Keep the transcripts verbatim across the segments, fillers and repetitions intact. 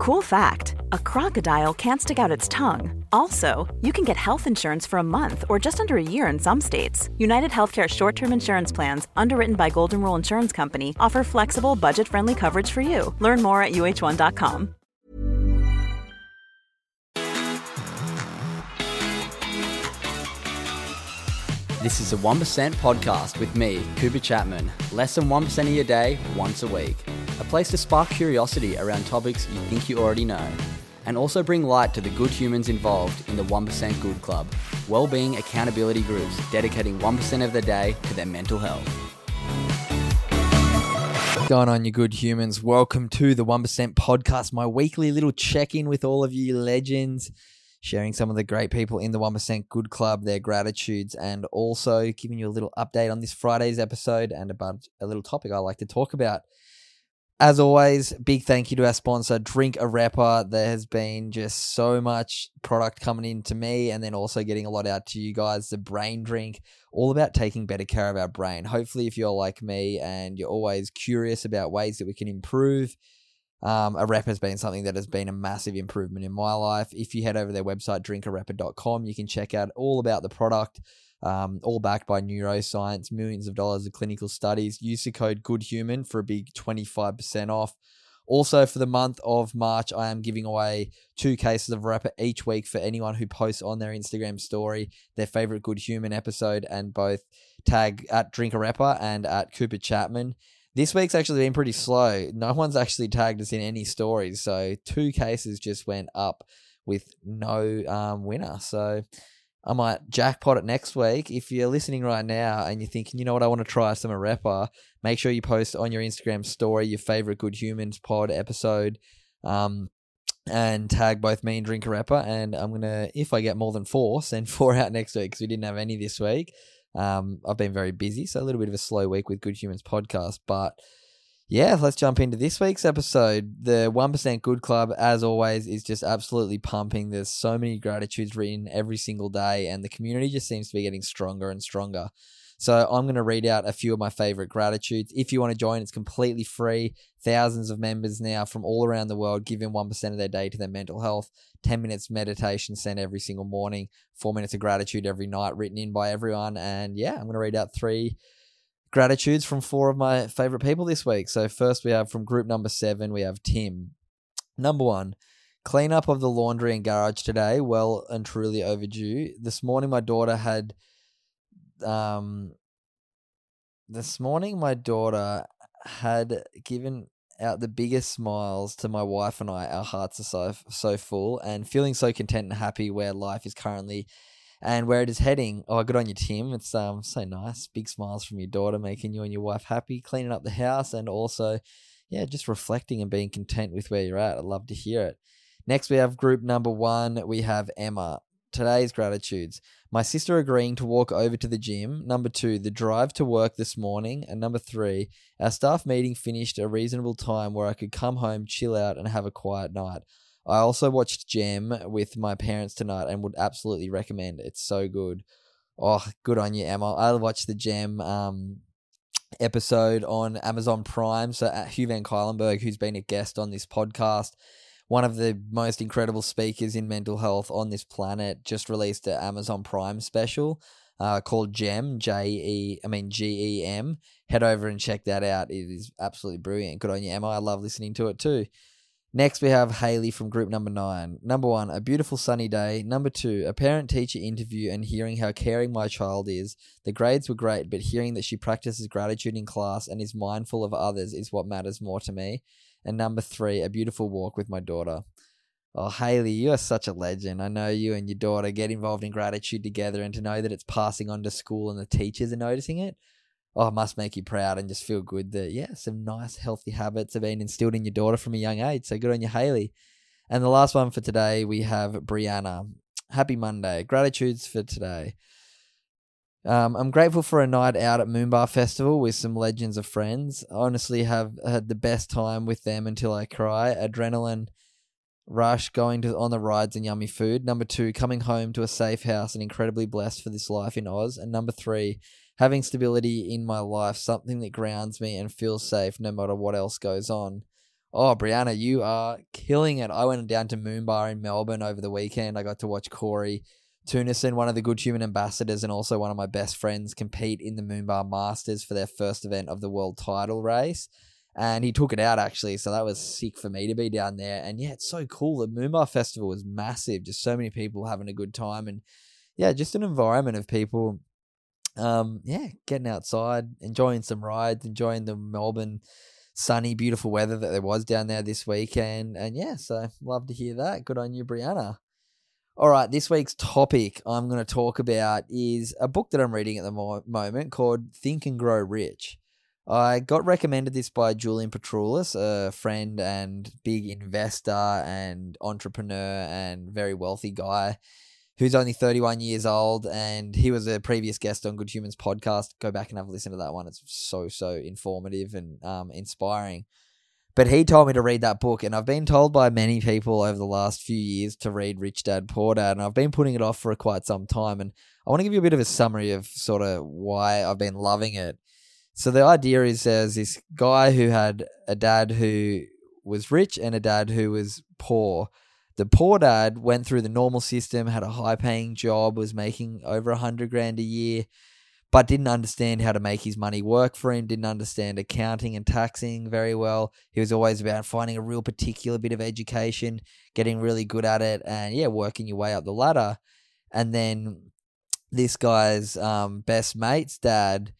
Cool fact, a crocodile can't stick out its tongue. Also, you can get health insurance for a month or just under a year in some states. United Healthcare short-term insurance plans, underwritten by Golden Rule Insurance Company, offer flexible, budget-friendly coverage for you. Learn more at U H one dot com. This is a one percent Podcast with me, Cooper Chapman. Less than one percent of your day, once a week. A place to spark curiosity around topics you think you already know. And also bring light to the good humans involved in the one percent Good Club, wellbeing accountability groups dedicating one percent of their day to their mental health. What's going on, you good humans? Welcome to the one percent Podcast, my weekly little check-in with all of you legends. Sharing some of the great people in the one percent Good Club, their gratitudes, and also giving you a little update on this Friday's episode and about a little topic I like to talk about. As always, big thank you to our sponsor, Drink Ārepa. There has been just so much product coming in to me and then also getting a lot out to you guys. The brain drink, all about taking better care of our brain. Hopefully, if you're like me and you're always curious about ways that we can improve, Um, Ārepa has been something that has been a massive improvement in my life. If you head over to their website, drink ārepa dot com, you can check out all about the product, um, all backed by neuroscience, millions of dollars of clinical studies. Use the code GOODHUMAN for a big twenty-five percent off. Also, for the month of March, I am giving away two cases of Ārepa each week for anyone who posts on their Instagram story their favorite Good Human episode and both tag at Drink Ārepa and at Cooper Chapman. This week's actually been pretty slow. No one's actually tagged us in any stories. So two cases just went up with no um, winner. So I might jackpot it next week. If you're listening right now and you're thinking, you know what, I want to try some Ārepa, make sure you post on your Instagram story your favorite Good Humans pod episode um, and tag both me and Drink Ārepa. And I'm going to, if I get more than four, send four out next week because we didn't have any this week. Um, I've been very busy, so a little bit of a slow week with Good Humans Podcast, but yeah, let's jump into this week's episode. The one percent Good Club, as always, is just absolutely pumping. There's so many gratitudes written every single day, and the community just seems to be getting stronger and stronger. So I'm going to read out a few of my favorite gratitudes. If you want to join, it's completely free. Thousands of members now from all around the world giving one percent of their day to their mental health. ten minutes meditation sent every single morning. Four minutes of gratitude every night written in by everyone. And yeah, I'm going to read out three gratitudes from four of my favorite people this week. So first we have from group number seven, we have Tim. Number one, clean up of the laundry and garage today. Well and truly overdue. This morning my daughter had... Um, this morning my daughter had given out the biggest smiles to my wife and I. Our hearts are so so full and feeling so content and happy where life is currently and where it is heading. Oh, good on you, Tim. It's um so nice. Big smiles from your daughter, making you and your wife happy, cleaning up the house, and also, yeah, just reflecting and being content with where you're at. I'd love to hear it. Next, we have group number one. We have Emma. Today's gratitudes. My sister agreeing to walk over to the gym. Number two, the drive to work this morning. And number three, our staff meeting finished a reasonable time where I could come home, chill out, and have a quiet night. I also watched Gem with my parents tonight and would absolutely recommend it. It's so good. Oh, good on you, Emma. I watched the Gem um, episode on Amazon Prime. So at Hugh Van Cuylenberg, who's been a guest on this podcast, one of the most incredible speakers in mental health on this planet, just released an Amazon Prime special uh, called Gem, J E, I mean G E M. Head over and check that out. It is absolutely brilliant. Good on you, Emma. I love listening to it too. Next, we have Haley from group number nine. Number one, a beautiful sunny day. Number two, a parent-teacher interview and hearing how caring my child is. The grades were great, but hearing that she practices gratitude in class and is mindful of others is what matters more to me. And number three, a beautiful walk with my daughter. Oh, Haley, you are such a legend. I know you and your daughter get involved in gratitude together, and to know that it's passing on to school and the teachers are noticing it, oh, it must make you proud and just feel good that, yeah, some nice healthy habits have been instilled in your daughter from a young age. So good on you, Haley. And the last one for today, we have Brianna. Happy Monday. Gratitudes for today. Um, I'm grateful for a night out at Moonbar Festival with some legends of friends. I honestly have had the best time with them until I cry. Adrenaline rush, going to, on the rides and yummy food. Number two, coming home to a safe house and incredibly blessed for this life in Oz. And number three, having stability in my life, something that grounds me and feels safe no matter what else goes on. Oh, Brianna, you are killing it. I went down to Moonbar in Melbourne over the weekend. I got to watch Corey Tunison, one of the Good Human ambassadors and also one of my best friends, compete in the Moonbar Masters for their first event of the world title race. And he took it out, actually. So that was sick for me to be down there. And yeah, it's so cool. The Moonbar Festival was massive. Just so many people having a good time. And yeah, just an environment of people, um, yeah, getting outside, enjoying some rides, enjoying the Melbourne sunny, beautiful weather that there was down there this weekend. And yeah, so love to hear that. Good on you, Brianna. All right, this week's topic I'm going to talk about is a book that I'm reading at the mo- moment called Think and Grow Rich. I got recommended this by Julian Petroulos, a friend and big investor and entrepreneur and very wealthy guy who's only thirty-one years old, and he was a previous guest on Good Humans Podcast. Go back and have a listen to that one. It's so, so informative and um, inspiring. But he told me to read that book, and I've been told by many people over the last few years to read Rich Dad, Poor Dad, and I've been putting it off for quite some time, and I want to give you a bit of a summary of sort of why I've been loving it. So the idea is there's this guy who had a dad who was rich and a dad who was poor. The poor dad went through the normal system, had a high-paying job, was making over one hundred grand a year, but didn't understand how to make his money work for him, didn't understand accounting and taxing very well. He was always about finding a real particular bit of education, getting really good at it, and, yeah, working your way up the ladder. And then this guy's um, best mate's dad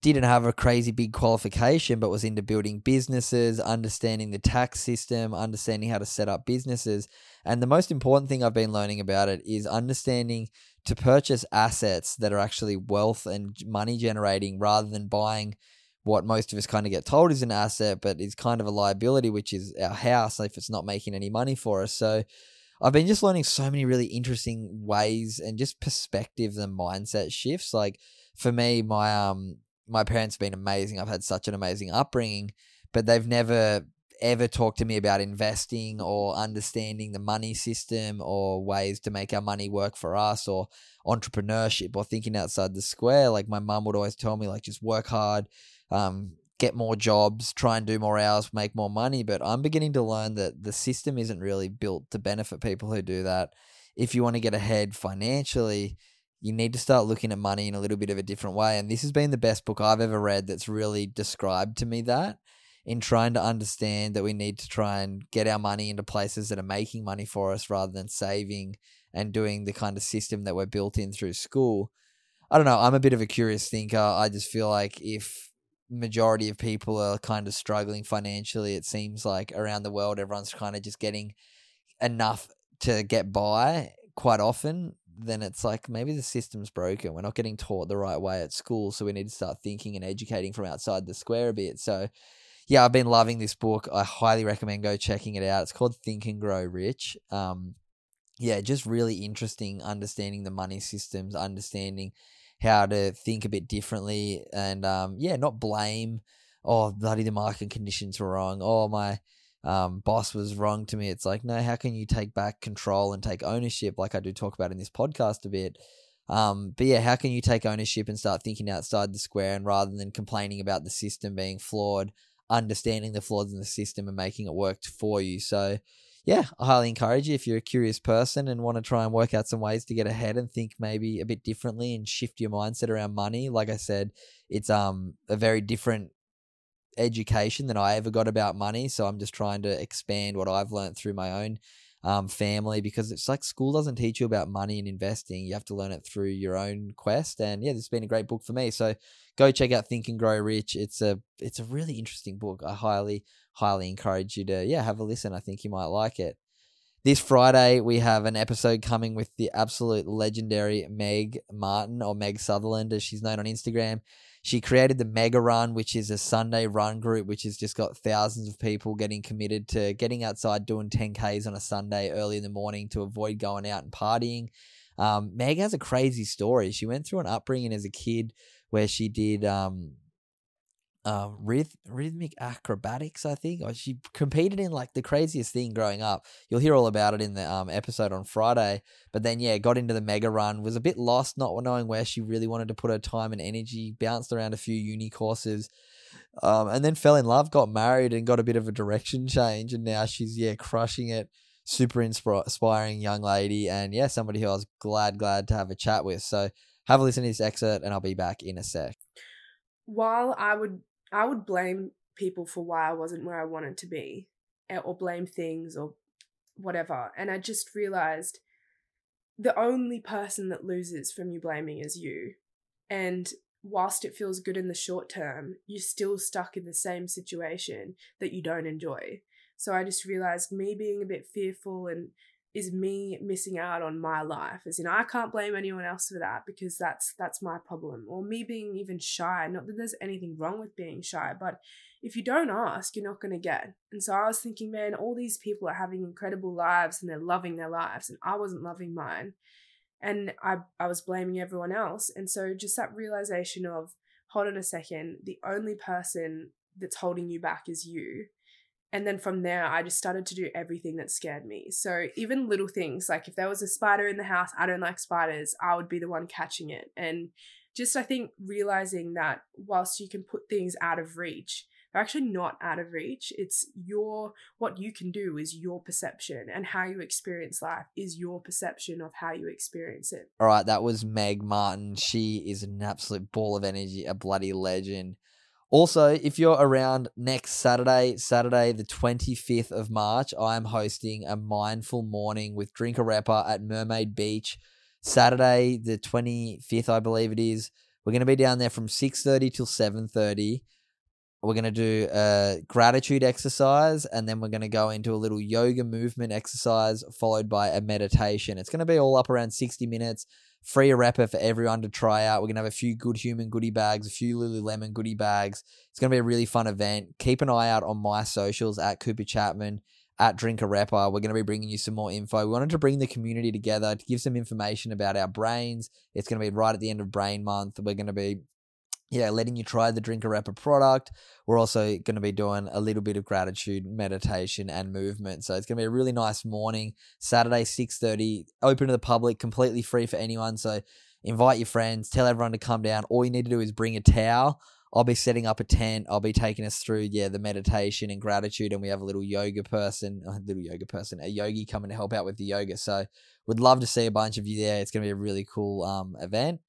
didn't have a crazy big qualification, but was into building businesses, understanding the tax system, understanding how to set up businesses. And the most important thing I've been learning about it is understanding to purchase assets that are actually wealth and money generating rather than buying what most of us kind of get told is an asset, but is kind of a liability, which is our house if it's not making any money for us. So I've been just learning so many really interesting ways and just perspectives and mindset shifts. Like for me, my, um, my parents have been amazing. I've had such an amazing upbringing, but they've never ever talked to me about investing or understanding the money system or ways to make our money work for us or entrepreneurship or thinking outside the square. Like my mum would always tell me, like, just work hard, um, get more jobs, try and do more hours, make more money. But I'm beginning to learn that the system isn't really built to benefit people who do that. If you want to get ahead financially, you need to start looking at money in a little bit of a different way. And this has been the best book I've ever read that's really described to me that, in trying to understand that we need to try and get our money into places that are making money for us rather than saving and doing the kind of system that we're built in through school. I don't know. I'm a bit of a curious thinker. I just feel like if majority of people are kind of struggling financially, it seems like around the world, everyone's kind of just getting enough to get by quite often. Then it's like maybe the system's broken. We're not getting taught the right way at school, so we need to start thinking and educating from outside the square a bit. So, yeah, I've been loving this book. I highly recommend go checking it out. It's called Think and Grow Rich. Um, yeah, just really interesting understanding the money systems, understanding how to think a bit differently and, um, yeah, not blame, oh, bloody the market conditions were wrong, oh, my Um, boss was wrong to me. It's like, no, how can you take back control and take ownership? Like I do talk about in this podcast a bit. Um, but yeah, how can you take ownership and start thinking outside the square, and rather than complaining about the system being flawed, understanding the flaws in the system and making it work for you. So yeah, I highly encourage you if you're a curious person and want to try and work out some ways to get ahead and think maybe a bit differently and shift your mindset around money. Like I said, it's um a very different education than I ever got about money. So I'm just trying to expand what I've learned through my own um, family, because it's like school doesn't teach you about money and investing. You have to learn it through your own quest. And yeah, this has been a great book for me. So go check out Think and Grow Rich. It's a, it's a really interesting book. I highly, highly encourage you to, yeah, have a listen. I think you might like it. This Friday, we have an episode coming with the absolute legendary Meg Martin, or Meg Sutherland, as she's known on Instagram. She created the Mega Run, which is a Sunday run group, which has just got thousands of people getting committed to getting outside, doing ten Ks on a Sunday early in the morning to avoid going out and partying. Um, Meg has a crazy story. She went through an upbringing as a kid where she did um, uh, ryth- rhythmic acrobatics, I think. Or she competed in like the craziest thing growing up. You'll hear all about it in the um, episode on Friday. But then, yeah, got into the Mega Run, was a bit lost, not knowing where she really wanted to put her time and energy, bounced around a few uni courses, um, and then fell in love, got married, and got a bit of a direction change. And now she's, yeah, crushing it. Super insp- inspiring young lady. And yeah, somebody who I was glad, glad to have a chat with. So have a listen to this excerpt and I'll be back in a sec. While I would, I would blame people for why I wasn't where I wanted to be, or blame things or whatever. And I just realized the only person that loses from you blaming is you. And whilst it feels good in the short term, you're still stuck in the same situation that you don't enjoy. So I just realized me being a bit fearful and is me missing out on my life, as in I can't blame anyone else for that because that's that's my problem. Or me being even shy, not that there's anything wrong with being shy, but if you don't ask, you're not going to get. And so I was thinking, man, all these people are having incredible lives and they're loving their lives and I wasn't loving mine. And I, I was blaming everyone else. And so just that realization of, hold on a second, the only person that's holding you back is you. And then from there, I just started to do everything that scared me. So even little things, like if there was a spider in the house, I don't like spiders, I would be the one catching it. And just, I think, realizing that whilst you can put things out of reach, they're actually not out of reach. It's your, what you can do is your perception, and how you experience life is your perception of how you experience it. All right, that was Meg Martin. She is an absolute ball of energy, a bloody legend. Also, if you're around next Saturday, Saturday the twenty-fifth of March, I'm hosting a mindful morning with Drink Ārepa at Mermaid Beach. Saturday the twenty-fifth, I believe it is. We're going to be down there from six thirty till seven thirty. We're going to do a gratitude exercise, and then we're going to go into a little yoga movement exercise followed by a meditation. It's going to be all up around sixty minutes. Free Ārepa for everyone to try out. We're going to have a few Good Human goodie bags, a few Lululemon goodie bags. It's going to be a really fun event. Keep an eye out on my socials at Cooper Chapman, at Drink Ārepa. We're going to be bringing you some more info. We wanted to bring the community together to give some information about our brains. It's going to be right at the end of Brain Month. We're going to be yeah, letting you try the Drink Ārepa product. We're also going to be doing a little bit of gratitude, meditation, and movement. So it's going to be a really nice morning, Saturday, six thirty, open to the public, completely free for anyone. So invite your friends, tell everyone to come down. All you need to do is bring a towel. I'll be setting up a tent. I'll be taking us through, yeah, the meditation and gratitude. And we have a little yoga person, a little yoga person, a yogi coming to help out with the yoga. So we'd love to see a bunch of you there. It's going to be a really cool um, event.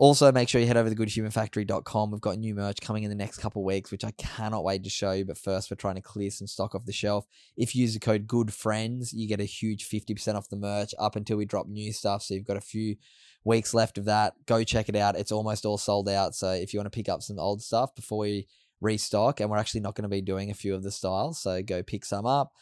Also, make sure you head over to good human factory dot com. We've got new merch coming in the next couple of weeks, which I cannot wait to show you. But first, we're trying to clear some stock off the shelf. If you use the code GOODFRIENDS, you get a huge fifty percent off the merch up until we drop new stuff. So you've got a few weeks left of that. Go check it out. It's almost all sold out. So if you want to pick up some old stuff before we restock, and we're actually not going to be doing a few of the styles, so go pick some up.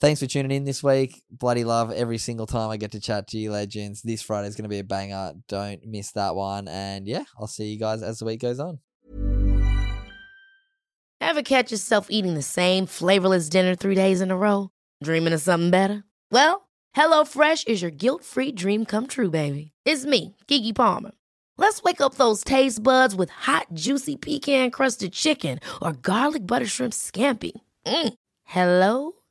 Thanks for tuning in this week. Bloody love every single time I get to chat to you, legends. This Friday is going to be a banger. Don't miss that one. And yeah, I'll see you guys as the week goes on. Ever catch yourself eating the same flavorless dinner three days in a row? Dreaming of something better? Well, HelloFresh is your guilt-free dream come true, baby. It's me, Keke Palmer. Let's wake up those taste buds with hot, juicy pecan-crusted chicken or garlic butter shrimp scampi. Mm. Hello